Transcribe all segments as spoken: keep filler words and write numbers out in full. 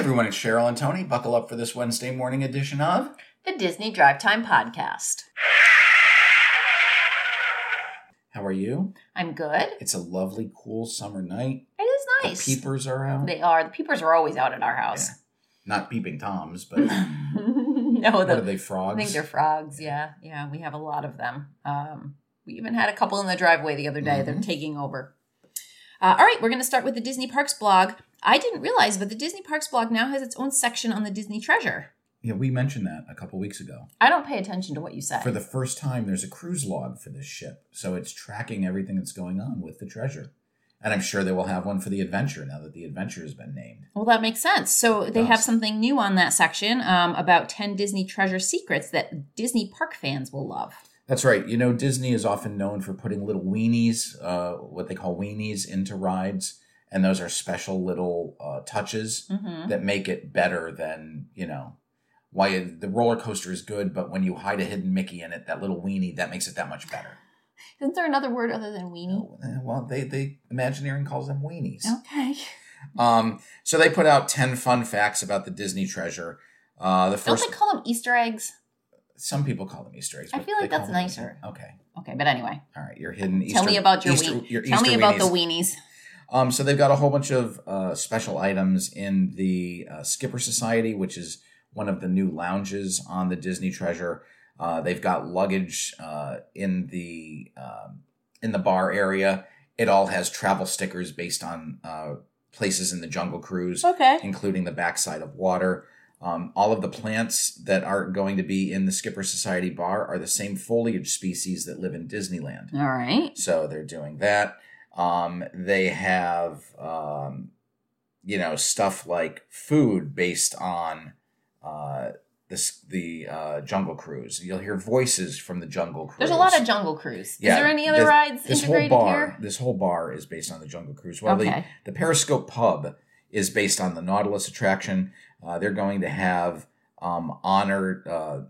everyone, it's Cheryl and Tony. Buckle up for this Wednesday morning edition of The Disney Drive Time Podcast. How are you? I'm good. It's a lovely, cool summer night. It is nice. The peepers are out. They are. The peepers are always out at our house. Yeah. Not peeping toms, but... no, what the, are they, frogs? I think they're frogs, yeah. Yeah, we have a lot of them. Um, we even had a couple in the driveway the other day. Mm-hmm. They're taking over. Uh, all right, we're going to start with the Disney Parks blog. I didn't realize, but the Disney Parks blog now has its own section on the Disney Treasure. Yeah, we mentioned that a couple weeks ago. I don't pay attention to what you said. For the first time, there's a cruise log for this ship, so it's tracking everything that's going on with the treasure. And I'm sure they will have one for the adventure now that the adventure has been named. Well, that makes sense. So they have something new on that section um, about ten Disney treasure secrets that Disney park fans will love. That's right. You know, Disney is often known for putting little weenies, uh, what they call weenies, into rides. And those are special little uh, touches mm-hmm. that make it better than, you know, why it, the roller coaster is good. But when you hide a hidden Mickey in it, that little weenie, that makes it that much better. Isn't there another word other than weenie? Oh, well, they, they Imagineering calls them weenies. Okay. Um, so they put out ten fun facts about the Disney treasure. Uh, the first Don't they call them Easter eggs? Some people call them Easter eggs. I feel like that's nicer. Them. Okay. Okay, but anyway. All right, your hidden Easter. Tell me about your, Easter, we- your Tell Easter me about weenies. the weenies. Um, so they've got a whole bunch of uh, special items in the uh, Skipper Society, which is one of the new lounges on the Disney Treasure. Uh, they've got luggage uh, in the um, in the bar area. It all has travel stickers based on uh, places in the Jungle Cruise, okay. including the backside of water. Um, all of the plants that are going to be in the Skipper Society bar are the same foliage species that live in Disneyland. All right. So they're doing that. Um, they have, um, you know, stuff like food based on... Uh, This, the uh, Jungle Cruise. You'll hear voices from the Jungle Cruise. There's a lot of Jungle Cruise. Yeah, is there any other this, rides this integrated whole bar, here? This whole bar is based on the Jungle Cruise. Well, okay. the, the Periscope Pub is based on the Nautilus attraction. Uh, they're going to have um, honor uh,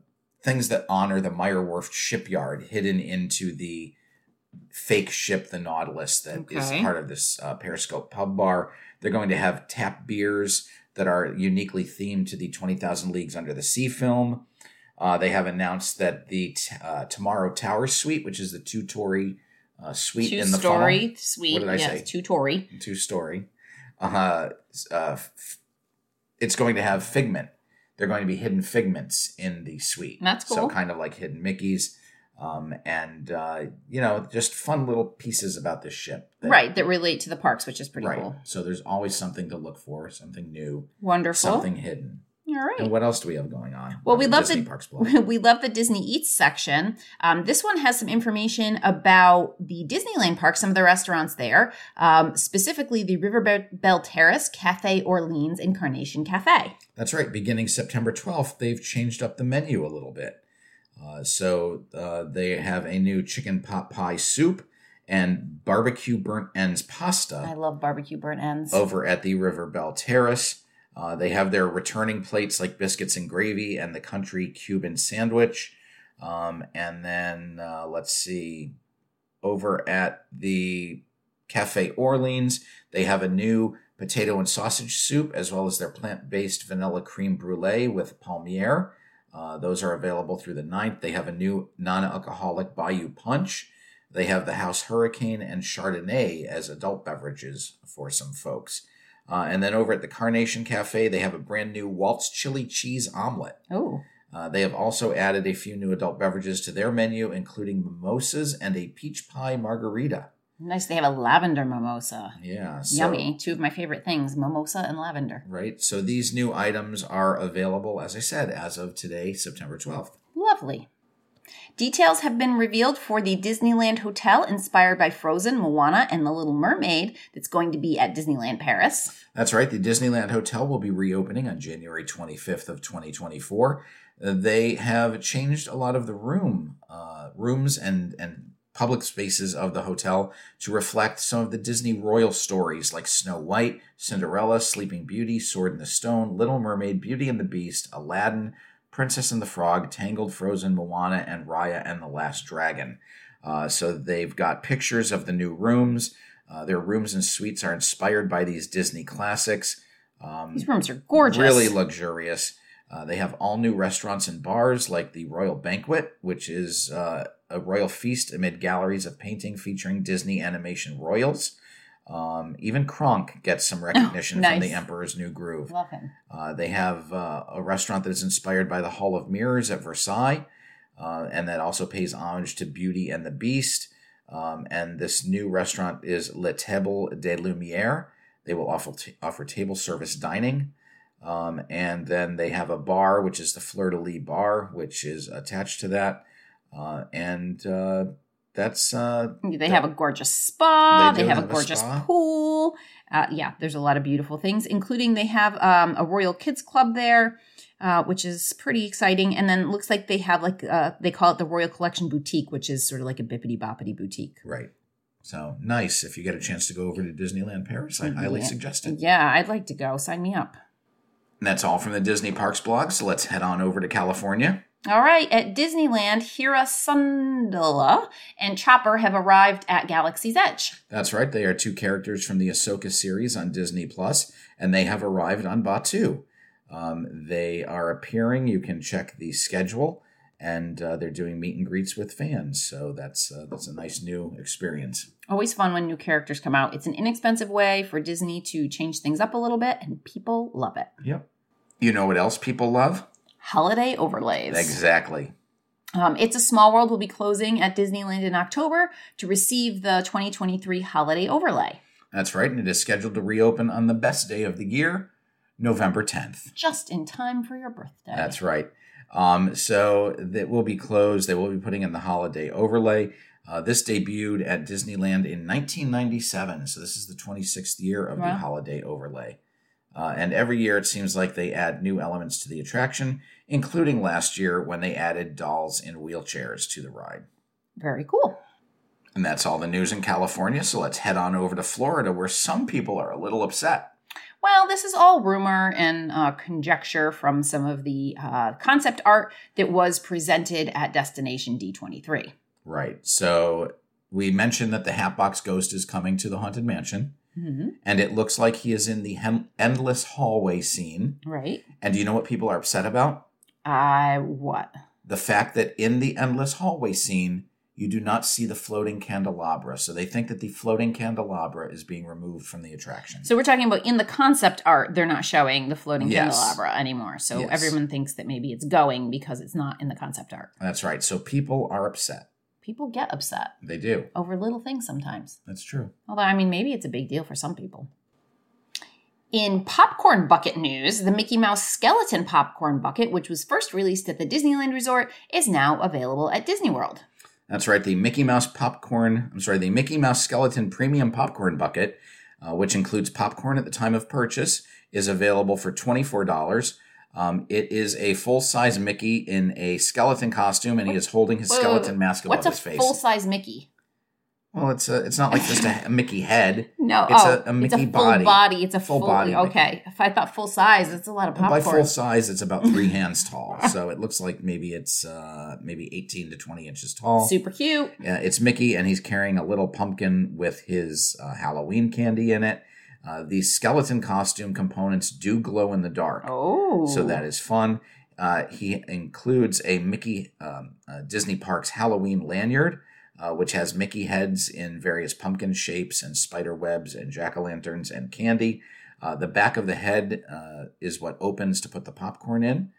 things that honor the Meyer Werft shipyard hidden into the fake ship, the Nautilus, that okay. is part of this uh, Periscope Pub bar. They're going to have tap beers that are uniquely themed to the twenty thousand Leagues Under the Sea film. Uh, they have announced that the t- uh, Tomorrow Tower suite, which is the two-story uh, suite two in the fall. Two-story suite. What did I yes, say? Two-story. Two-story. Uh, uh, f- it's going to have Figment. They're going to be hidden Figments in the suite. That's cool. So kind of like hidden Mickeys. Um, and, uh, you know, just fun little pieces about this ship. That, right, that relate to the parks, which is pretty right. cool. So there's always something to look for, something new. Wonderful. Something hidden. All right. And what else do we have going on? Well, we love the, the we love the Disney Eats section. Um, this one has some information about the Disneyland park, some of the restaurants there, um, specifically the River Belle Terrace, Cafe Orleans, and Carnation Cafe. That's right. Beginning September twelfth, they've changed up the menu a little bit. Uh, so uh, they have a new chicken pot pie soup and barbecue burnt ends pasta. I love barbecue burnt ends. Over at the River Belle Terrace. Uh, they have their returning plates like biscuits and gravy and the country Cuban sandwich. Um, and then uh, let's see, over at the Cafe Orleans, they have a new potato and sausage soup as well as their plant-based vanilla creme brulee with palmier. Uh, those are available through the ninth. They have a new non-alcoholic Bayou Punch. They have the House Hurricane and Chardonnay as adult beverages for some folks. Uh, and then over at the Carnation Cafe, they have a brand new Walt's Chili Cheese Omelet. Oh. Uh, they have also added a few new adult beverages to their menu, including mimosas and a peach pie margarita. Nice. They have a lavender mimosa. Yeah. So, yummy. Two of my favorite things, mimosa and lavender. Right. So these new items are available, as I said, as of today, September twelfth. Lovely. Details have been revealed for the Disneyland Hotel inspired by Frozen, Moana, and the Little Mermaid that's going to be at Disneyland Paris. That's right. The Disneyland Hotel will be reopening on January twenty-fifth of twenty twenty-four. They have changed a lot of the room, uh, rooms and, and, public spaces of the hotel to reflect some of the Disney royal stories like Snow White, Cinderella, Sleeping Beauty, Sword in the Stone, Little Mermaid, Beauty and the Beast, Aladdin, Princess and the Frog, Tangled, Frozen, Moana, and Raya and the Last Dragon. Uh, so they've got pictures of the new rooms. Uh, their rooms and suites are inspired by these Disney classics. Um, These rooms are gorgeous. Really luxurious. Uh, they have all new restaurants and bars like the Royal Banquet, which is uh, a royal feast amid galleries of painting featuring Disney animation royals. Um, even Kronk gets some recognition oh, nice. from the Emperor's New Groove. Love him. Uh, they have uh, a restaurant that is inspired by the Hall of Mirrors at Versailles, uh, and that also pays homage to Beauty and the Beast. Um, and this new restaurant is Le Table des Lumières. They will offer, t- offer table service dining. Um, and then they have a bar, which is the Fleur-de-Lis bar, which is attached to that. Uh, and uh, that's... Uh, they the, have a gorgeous spa. They, they have, have a gorgeous a pool. Uh, yeah, there's a lot of beautiful things, including they have um, a Royal Kids Club there, uh, which is pretty exciting. And then it looks like they have like, uh, they call it the Royal Collection Boutique, which is sort of like a bippity-boppity boutique. Right. So nice. If you get a chance to go over to Disneyland Paris, I mm-hmm. highly suggest it. Yeah, I'd like to go. Sign me up. And that's all from the Disney Parks blog, so let's head on over to California. All right. At Disneyland, Hira Sandala and Chopper have arrived at Galaxy's Edge. That's right. They are two characters from the Ahsoka series on Disney Plus, and they have arrived on Batuu. Um, they are appearing. You can check the schedule, and uh, they're doing meet and greets with fans. So that's uh, that's a nice new experience. Always fun when new characters come out. It's an inexpensive way for Disney to change things up a little bit, and people love it. Yep. You know what else people love? Holiday overlays. Exactly. Um, It's a Small World will be closing at Disneyland in October to receive the twenty twenty-three holiday overlay. That's right, and it is scheduled to reopen on the best day of the year, November tenth. Just in time for your birthday. That's right. Um, so that will be closed. They will be putting in the holiday overlay. Uh, this debuted at Disneyland in nineteen ninety-seven. So this is the twenty-sixth year of wow. the holiday overlay. Uh, and every year it seems like they add new elements to the attraction, including last year when they added dolls in wheelchairs to the ride. Very cool. And that's all the news in California. So let's head on over to Florida, where some people are a little upset. Well, this is all rumor and uh, conjecture from some of the uh, concept art that was presented at Destination D twenty-three. Right. So we mentioned that the Hatbox Ghost is coming to the Haunted Mansion. Mm-hmm. And it looks like he is in the hem- Endless Hallway scene. Right. And do you know what people are upset about? Uh, what? The fact that in the Endless Hallway scene, you do not see the floating candelabra. So they think that the floating candelabra is being removed from the attraction. So we're talking about in the concept art, they're not showing the floating yes. candelabra anymore. So yes. everyone thinks that maybe it's going because it's not in the concept art. That's right. So people are upset. People get upset. They do. Over little things sometimes. That's true. Although, I mean, maybe it's a big deal for some people. In popcorn bucket news, the Mickey Mouse Skeleton Popcorn Bucket, which was first released at the Disneyland Resort, is now available at Disney World. That's right. The Mickey Mouse popcorn, I'm sorry, the Mickey Mouse Skeleton Premium Popcorn Bucket, uh, which includes popcorn at the time of purchase, is available for twenty-four dollars. Um, it is a full-size Mickey in a skeleton costume, and he is holding his whoa, skeleton whoa, whoa. mask above his face. What's a full-size Mickey? Well, it's a, it's not like just a Mickey head. No, it's oh, a, a Mickey it's a full body. body. It's a full, full body. Okay, Mickey. If I thought full size, it's a lot of popcorn. And by full size, it's about three hands tall. So it looks like maybe it's uh, maybe eighteen to twenty inches tall. Super cute. Yeah, it's Mickey, and he's carrying a little pumpkin with his uh, Halloween candy in it. Uh, the skeleton costume components do glow in the dark. Oh, so that is fun. Uh, he includes a Mickey um, uh, Disney Parks Halloween lanyard. Uh, which has Mickey heads in various pumpkin shapes and spider webs and jack-o'-lanterns and candy. Uh, the back of the head uh, is what opens to put the popcorn in.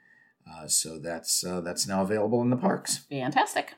Uh, so that's uh, that's now available in the parks. Fantastic.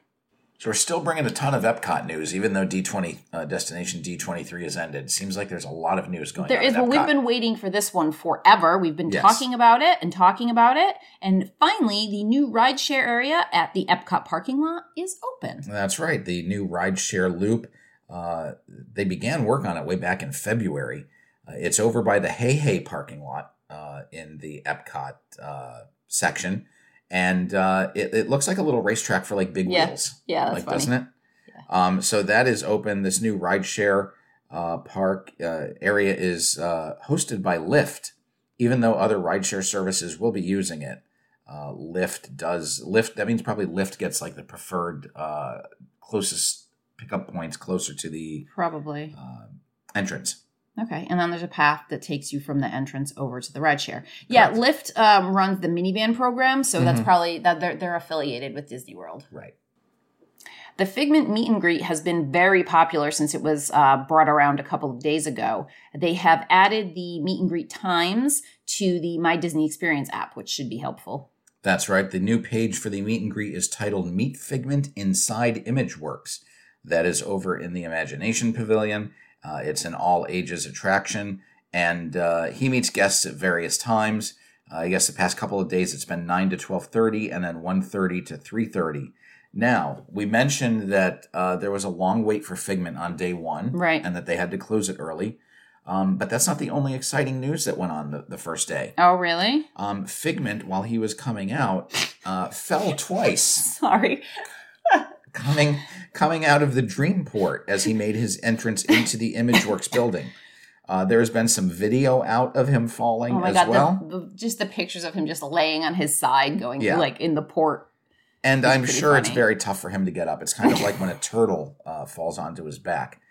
So we're still bringing a ton of Epcot news, even though D twenty uh, Destination D twenty-three has ended. Seems like there's a lot of news going on. There is. Well, we've been waiting for this one forever. We've been yes. talking about it and talking about it. And finally, the new rideshare area at the Epcot parking lot is open. That's right. The new rideshare loop, uh, they began work on it way back in February. Uh, it's over by the Hey Hey parking lot uh, in the Epcot uh, section. And uh, it, it looks like a little racetrack for like big yeah. wheels. Yeah, that's like, funny. Doesn't it? Yeah. Um, so that is open. This new rideshare uh, park uh, area is uh, hosted by Lyft, even though other rideshare services will be using it. Uh, Lyft does Lyft. That means probably Lyft gets like the preferred uh, closest pickup points closer to the probably uh, entrance. Okay. And then there's a path that takes you from the entrance over to the ride share. Yeah. Correct. Lyft um, runs the minivan program. So mm-hmm. that's probably that they're, they're affiliated with Disney World. Right. The Figment meet and greet has been very popular since it was uh, brought around a couple of days ago. They have added the meet and greet times to the My Disney Experience app, which should be helpful. That's right. The new page for the meet and greet is titled Meet Figment Inside Imageworks. That is over in the Imagination Pavilion. Uh, it's an all-ages attraction, and uh, he meets guests at various times. Uh, I guess the past couple of days it's been nine to twelve thirty and then one thirty to three thirty. Now, we mentioned that uh, there was a long wait for Figment on day one. Right. And that they had to close it early. Um, but that's not the only exciting news that went on the, the first day. Oh, really? Um, Figment, while he was coming out, uh, fell twice. Sorry. Coming coming out of the Dreamport as he made his entrance into the Imageworks building. Uh, there has been some video out of him falling oh my as God, well. The, the, just the pictures of him just laying on his side, going yeah. like in the port. And I'm sure funny. It's very tough for him to get up. It's kind of like when a turtle uh, falls onto his back.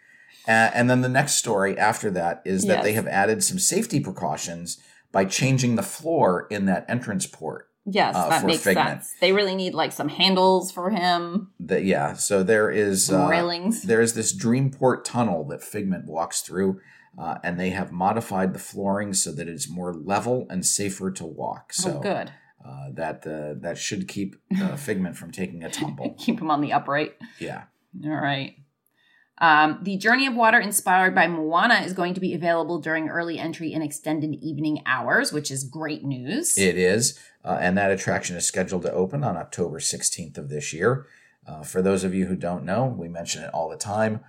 Uh, and then the next story after that is that yes. they have added some safety precautions by changing the floor in that entrance port. Yes, uh, that makes Figment. sense. They really need like some handles for him. The, yeah, so there is uh, railings. There is this Dreamport tunnel that Figment walks through, uh, and they have modified the flooring so that it's more level and safer to walk. So oh, good. Uh, that uh, that should keep uh, Figment from taking a tumble. Keep him on the upright. Yeah. All right. Um, the Journey of Water inspired by Moana is going to be available during early entry and extended evening hours, which is great news. It is. Uh, and that attraction is scheduled to open on October sixteenth of this year. Uh, for those of you who don't know, we mention it all the time.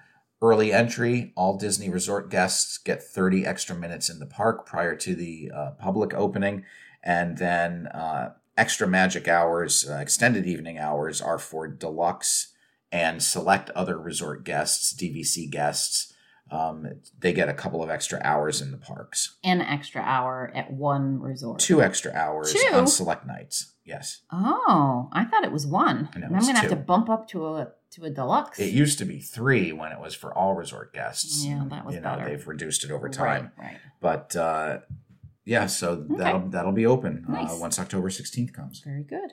Early entry, all Disney resort guests get thirty extra minutes in the park prior to the uh, public opening. And then uh, extra magic hours, uh, extended evening hours are for deluxe and select other resort guests, D V C guests. Um, they get a couple of extra hours in the parks. An extra hour at one resort. Two extra hours two? on select nights. Yes. Oh, I thought it was one. No, I'm going to have to bump up to a to a deluxe. It used to be three when it was for all resort guests. Yeah, that was you better. Know, they've reduced it over time. Right, right. But uh, yeah, so okay. that'll that'll be open nice. uh, once October sixteenth comes. Very good.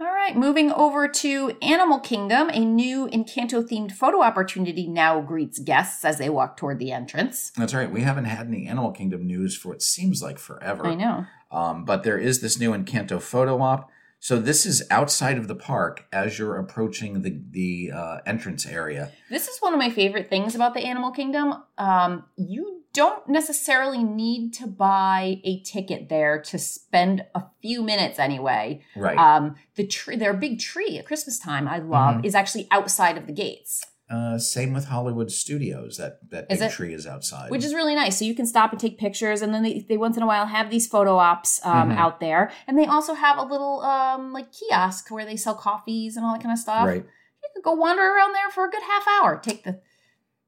All right, moving over to Animal Kingdom, a new Encanto-themed photo opportunity now greets guests as they walk toward the entrance. That's right. We haven't had any Animal Kingdom news for what seems like forever. I know. Um, but there is this new Encanto photo op. So this is outside of the park as you're approaching the, the uh, entrance area. This is one of my favorite things about the Animal Kingdom. Um, you don't necessarily need to buy a ticket there to spend a few minutes anyway. Right. Um, the tree, their big tree at Christmas time, I love, mm-hmm. is actually outside of the gates. Uh, same with Hollywood Studios. That that is big it? tree is outside. Which is really nice. So you can stop and take pictures. And then they, they once in a while have these photo ops um, mm-hmm. out there. And they also have a little um, like kiosk where they sell coffees and all that kind of stuff. Right. You could go wander around there for a good half hour. Take the...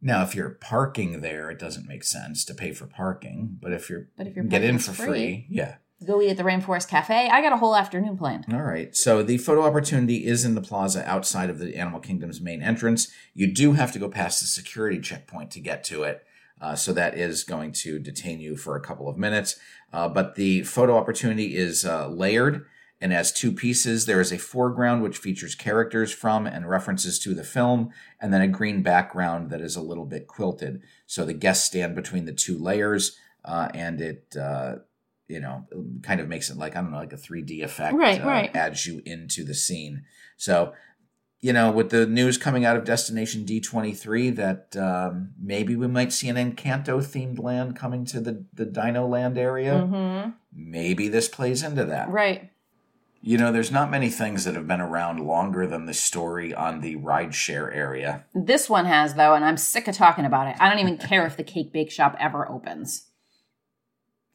Now, if you're parking there, it doesn't make sense to pay for parking. But if you're, but if you're get in for free, free, yeah. Go eat at the Rainforest Cafe. I got a whole afternoon planned. All right. So the photo opportunity is in the plaza outside of the Animal Kingdom's main entrance. You do have to go past the security checkpoint to get to it. Uh, so that is going to detain you for a couple of minutes. Uh, but the photo opportunity is uh, layered and has two pieces. There is a foreground which features characters from and references to the film, and then a green background that is a little bit quilted. So the guests stand between the two layers, uh, and it, uh, you know, kind of makes it like, I don't know, like a three D effect. Right, uh, right. Adds you into the scene. So, you know, with the news coming out of Destination D twenty-three that um, maybe we might see an Encanto-themed land coming to the, the Dino Land area, mm-hmm. maybe this plays into that. Right. You know, there's not many things that have been around longer than the story on the rideshare area. This one has, though, and I'm sick of talking about it. I don't even care if the Cake Bake Shop ever opens.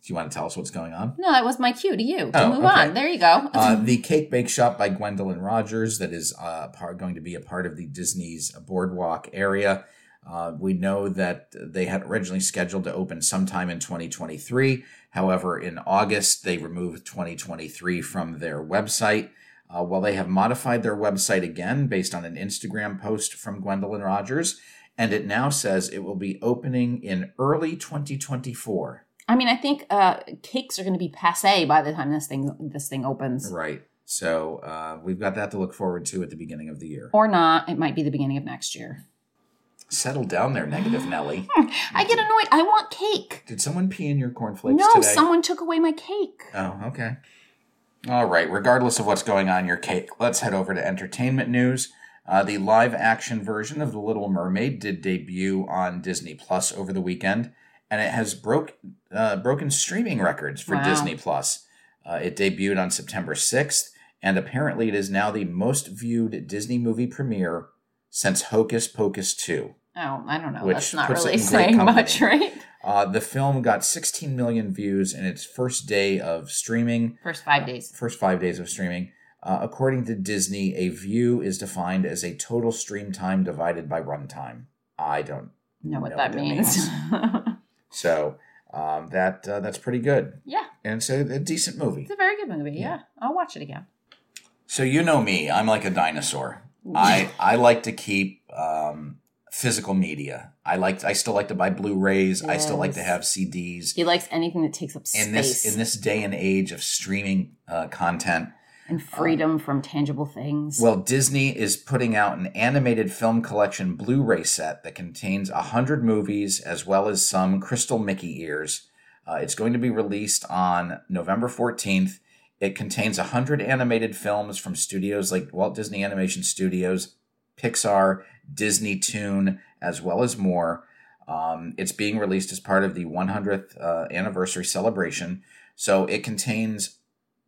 Do you want to tell us what's going on? No, that was my cue to you. Oh, move okay. on. There you go. uh, the Cake Bake Shop by Gwendolyn Rogers that is uh, part, going to be a part of the Disney's Boardwalk area. Uh, we know that they had originally scheduled to open sometime in twenty twenty-three. However, in August, they removed twenty twenty-three from their website. Uh, while they have modified their website again based on an Instagram post from Gwendolyn Rogers, and it now says it will be opening in early twenty twenty-four. I mean, I think uh, cakes are going to be passé by the time this thing this thing opens. Right. So uh, we've got that to look forward to at the beginning of the year. Or not. It might be the beginning of next year. Settle down there, Negative Nelly. I get annoyed. I want cake. Did someone pee in your cornflakes no, today? No, someone took away my cake. Oh, okay. All right. Regardless of what's going on in your cake, let's head over to entertainment news. Uh, the live-action version of The Little Mermaid did debut on Disney Plus over the weekend, and it has broke uh, broken streaming records for wow. Disney Plus. Uh, it debuted on September sixth, and apparently it is now the most viewed Disney movie premiere since Hocus Pocus two. Oh, I don't know. That's not really saying much, right? Uh, the film got sixteen million views in its first day of streaming. First five days. Uh, first five days of streaming. Uh, according to Disney, a view is defined as a total stream time divided by runtime. I don't know what, know that, what that means. means. So um, that uh, that's pretty good. Yeah. And it's a, a decent movie. It's a very good movie, yeah. yeah. I'll watch it again. So you know me. I'm like a dinosaur. I, I like to keep um, physical media. I like I still like to buy Blu-rays. Yes. I still like to have C Ds. He likes anything that takes up space. In this, in this day and age of streaming uh, content. And freedom um, from tangible things. Well, Disney is putting out an animated film collection Blu-ray set that contains one hundred movies as well as some Crystal Mickey ears. Uh, it's going to be released on November fourteenth. It contains one hundred animated films from studios like Walt Disney Animation Studios, Pixar, Disney Toon, as well as more. Um, it's being released as part of the one hundredth uh, anniversary celebration. So it contains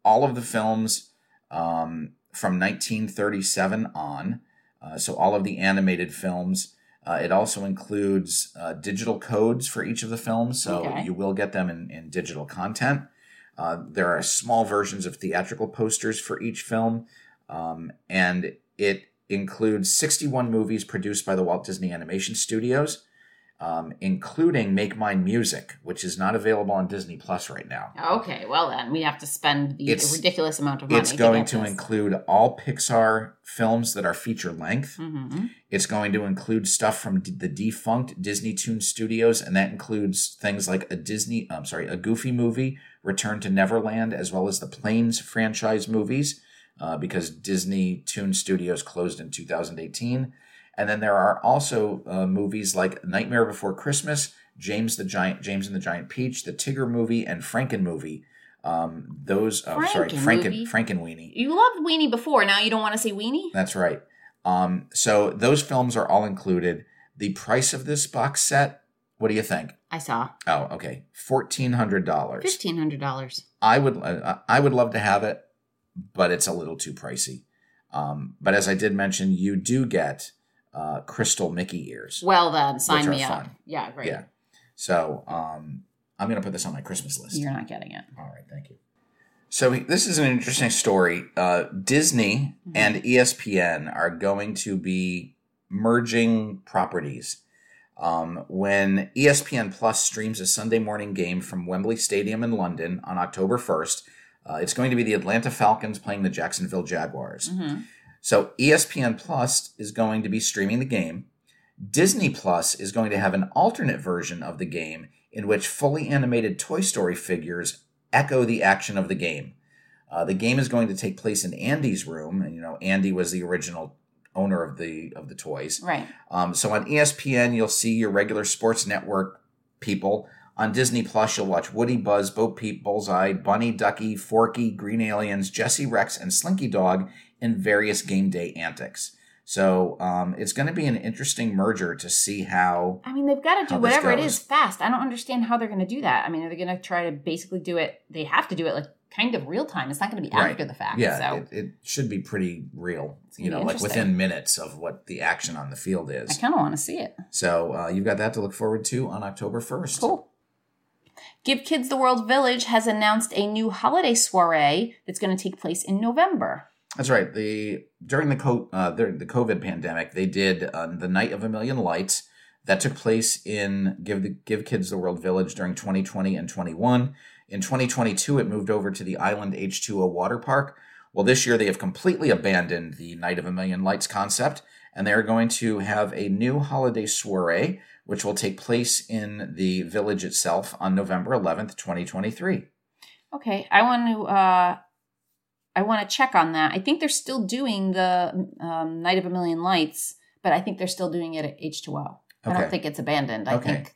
all of the films Um, from nineteen thirty-seven on, uh, so all of the animated films. Uh, it also includes uh, digital codes for each of the films, so okay. you will get them in, in digital content. Uh, there are small versions of theatrical posters for each film, um, and it includes sixty-one movies produced by the Walt Disney Animation Studios, Um, including Make Mine Music, which is not available on Disney Plus right now. Okay, well then, we have to spend the it's, ridiculous amount of money. It's going to, to include all Pixar films that are feature length. Mm-hmm. It's going to include stuff from d- the defunct Disney Toon Studios, and that includes things like a Disney, I'm sorry, a Goofy movie, Return to Neverland, as well as the Planes franchise movies, uh, because Disney Toon Studios closed in two thousand eighteen. And then there are also uh, movies like Nightmare Before Christmas, James the Giant, James and the Giant Peach, the Tigger movie, and Franken movie. Um, those, oh, Franken sorry, Franken, Frankenweenie. You loved Weenie before. Now you don't want to see Weenie? That's right. Um, so those films are all included. The price of this box set, what do you think? I saw. Oh, okay, fourteen hundred dollars. Fifteen hundred dollars. I would, uh, I would love to have it, but it's a little too pricey. Um, but as I did mention, you do get Uh, crystal Mickey ears. Well then, sign me up. Fun. Yeah, great. Yeah. So um, I'm going to put this on my Christmas list. You're not getting it. All right, thank you. So we, this is an interesting story. Uh, Disney mm-hmm. and E S P N are going to be merging properties. Um, when E S P N Plus streams a Sunday morning game from Wembley Stadium in London on October first, uh, it's going to be the Atlanta Falcons playing the Jacksonville Jaguars. Mm-hmm. So E S P N Plus is going to be streaming the game. Disney Plus is going to have an alternate version of the game in which fully animated Toy Story figures echo the action of the game. Uh, the game is going to take place in Andy's room, and you know Andy was the original owner of the of the toys. Right. Um, so on E S P N, you'll see your regular sports network people. On Disney Plus, you'll watch Woody, Buzz, Bo Peep, Bullseye, Bunny, Ducky, Forky, Green Aliens, Jesse Rex, and Slinky Dog in various game day antics. So um, it's going to be an interesting merger to see how. I mean, they've got to do whatever it is fast. I don't understand how they're going to do that. I mean, are they going to try to basically do it? They have to do it like kind of real time. It's not going to be after the fact. Yeah, so. it, it should be pretty real. You know, like within minutes of what the action on the field is. I kind of want to see it. So uh, you've got that to look forward to on October first. Cool. Give Kids the World Village has announced a new holiday soiree that's going to take place in November. That's right. The during the co- uh, the, the COVID pandemic, they did uh, the Night of a Million Lights that took place in Give the Give Kids the World Village during twenty twenty and twenty-one. In twenty twenty-two, it moved over to the Island H two O Water Park, Well, this year they have completely abandoned the Night of a Million Lights concept, and they are going to have a new holiday soiree, which will take place in the village itself on November eleventh, twenty twenty-three. Okay, I want to uh, I want to check on that. I think they're still doing the um, Night of a Million Lights, but I think they're still doing it at H two O. Okay. I don't think it's abandoned. I okay. think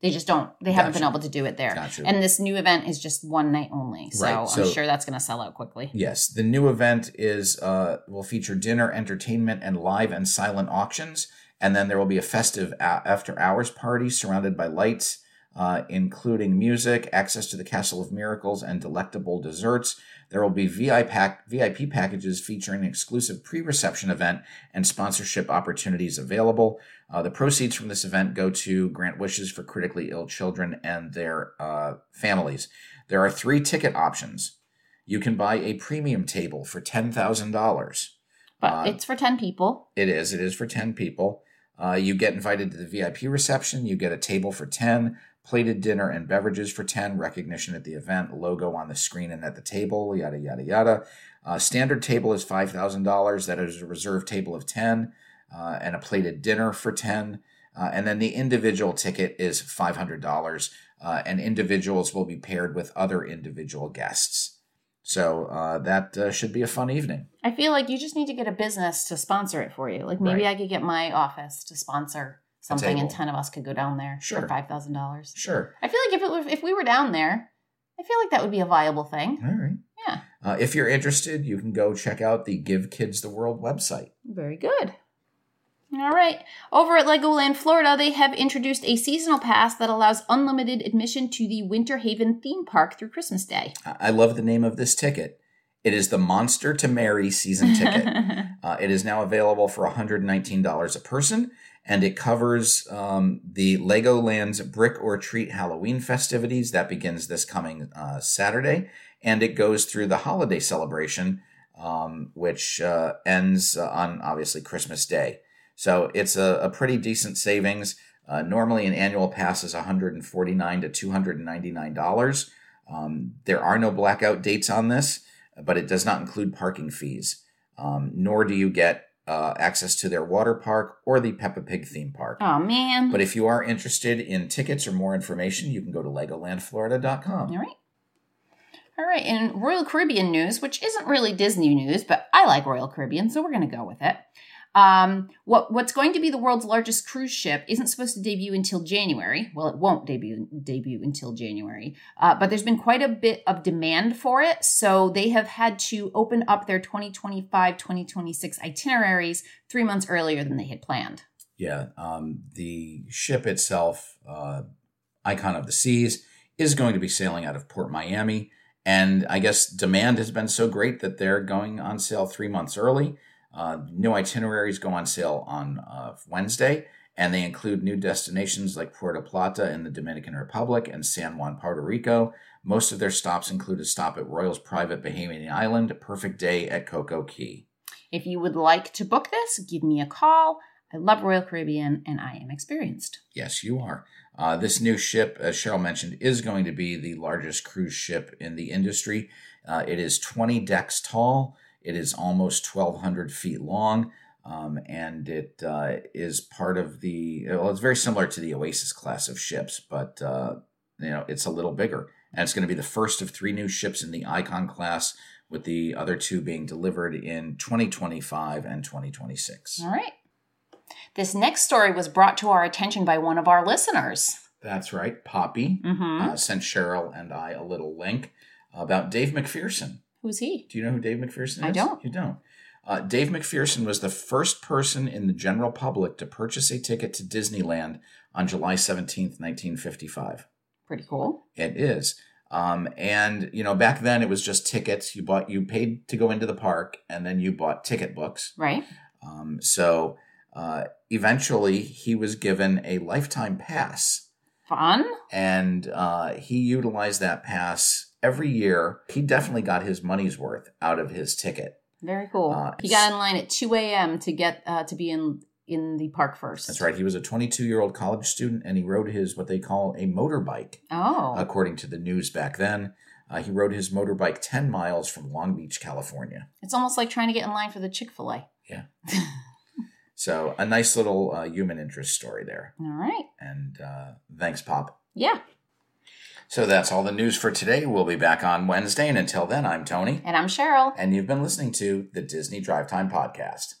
they just don't, they haven't gotcha. been able to do it there. Gotcha. And this new event is just one night only. So, right. so I'm sure that's going to sell out quickly. Yes. The new event is uh, will feature dinner, entertainment, and live and silent auctions. And then there will be a festive after hours party surrounded by lights, uh, including music, access to the Castle of Miracles, and delectable desserts. There will be V I P, pack, V I P packages featuring an exclusive pre-reception event and sponsorship opportunities available. Uh, the proceeds from this event go to grant wishes for critically ill children and their uh, families. There are three ticket options. You can buy a premium table for ten thousand dollars. But uh, it's for ten people. It is. It is for ten people. Uh, you get invited to the V I P reception. You get a table for ten, plated dinner and beverages for ten, recognition at the event, logo on the screen and at the table, yada, yada, yada. Uh, standard table is five thousand dollars. That is a reserved table of ten uh, and a plated dinner for ten. Uh, and then the individual ticket is five hundred dollars, uh, and individuals will be paired with other individual guests. So uh, that uh, should be a fun evening. I feel like you just need to get a business to sponsor it for you. Like maybe right. I could get my office to sponsor something, and ten of us could go down there sure. for five thousand dollars. Sure. I feel like if it were, if we were down there, I feel like that would be a viable thing. All right. Yeah. Uh, if you're interested, you can go check out the Give Kids the World website. Very good. All right. Over at Legoland Florida, they have introduced a seasonal pass that allows unlimited admission to the Winter Haven theme park through Christmas Day. I love the name of this ticket. It is the Monster to Mary season ticket. uh, it is now available for one hundred nineteen dollars a person, and it covers um, the Legoland's Brick or Treat Halloween festivities. That begins this coming uh, Saturday, and it goes through the holiday celebration, um, which uh, ends uh, on, obviously, Christmas Day. So it's a, a pretty decent savings. Uh, normally an annual pass is one hundred forty-nine dollars to two hundred ninety-nine dollars. Um, there are no blackout dates on this, but it does not include parking fees, um, nor do you get uh, access to their water park or the Peppa Pig theme park. Oh, man. But if you are interested in tickets or more information, you can go to Legoland Florida dot com. All right. All right, and Royal Caribbean news, which isn't really Disney news, but I like Royal Caribbean, so we're going to go with it. Um, what what's going to be the world's largest cruise ship isn't supposed to debut until January. Well, it won't debut debut until January, uh, but there's been quite a bit of demand for it. So they have had to open up their twenty twenty-five twenty twenty-six itineraries three months earlier than they had planned. Yeah, um, the ship itself, uh, Icon of the Seas, is going to be sailing out of Port Miami. And I guess demand has been so great that they're going on sale three months early. Uh, new itineraries go on sale on uh, Wednesday, and they include new destinations like Puerto Plata in the Dominican Republic and San Juan, Puerto Rico. Most of their stops include a stop at Royal's private Bahamian island, a perfect day at Coco Cay. If you would like to book this, give me a call. I love Royal Caribbean, and I am experienced. Yes, you are. Uh, this new ship, as Cheryl mentioned, is going to be the largest cruise ship in the industry. Uh, it is twenty decks tall. It is almost twelve hundred feet long, um, and it uh, is part of the, well, it's very similar to the Oasis class of ships, but, uh, you know, it's a little bigger. And it's going to be the first of three new ships in the Icon class, with the other two being delivered in twenty twenty-five and twenty twenty-six. All right. This next story was brought to our attention by one of our listeners. That's right. Poppy mm-hmm. uh, sent Cheryl and I a little link about Dave McPherson. Who's he? Do you know who Dave McPherson is? I don't. You don't. Uh, Dave McPherson was the first person in the general public to purchase a ticket to Disneyland on July seventeenth, nineteen fifty-five. Pretty cool. It is. Um, and, you know, back then it was just tickets. You bought, you paid to go into the park, and then you bought ticket books. Right. Um, so uh, eventually he was given a lifetime pass. Fun. And uh, he utilized that pass every year. He definitely got his money's worth out of his ticket. Very cool. Uh, he got in line at two a.m. to get uh, to be in, in the park first. That's right. He was a twenty-two-year-old college student, and he rode his what they call a motorbike. Oh. According to the news back then. Uh, he rode his motorbike ten miles from Long Beach, California. It's almost like trying to get in line for the Chick-fil-A. Yeah. So a nice little uh, human interest story there. All right. And uh, thanks, Pop. Yeah. So that's all the news for today. We'll be back on Wednesday. And until then, I'm Tony. And I'm Cheryl. And you've been listening to the Disney Drive Time Podcast.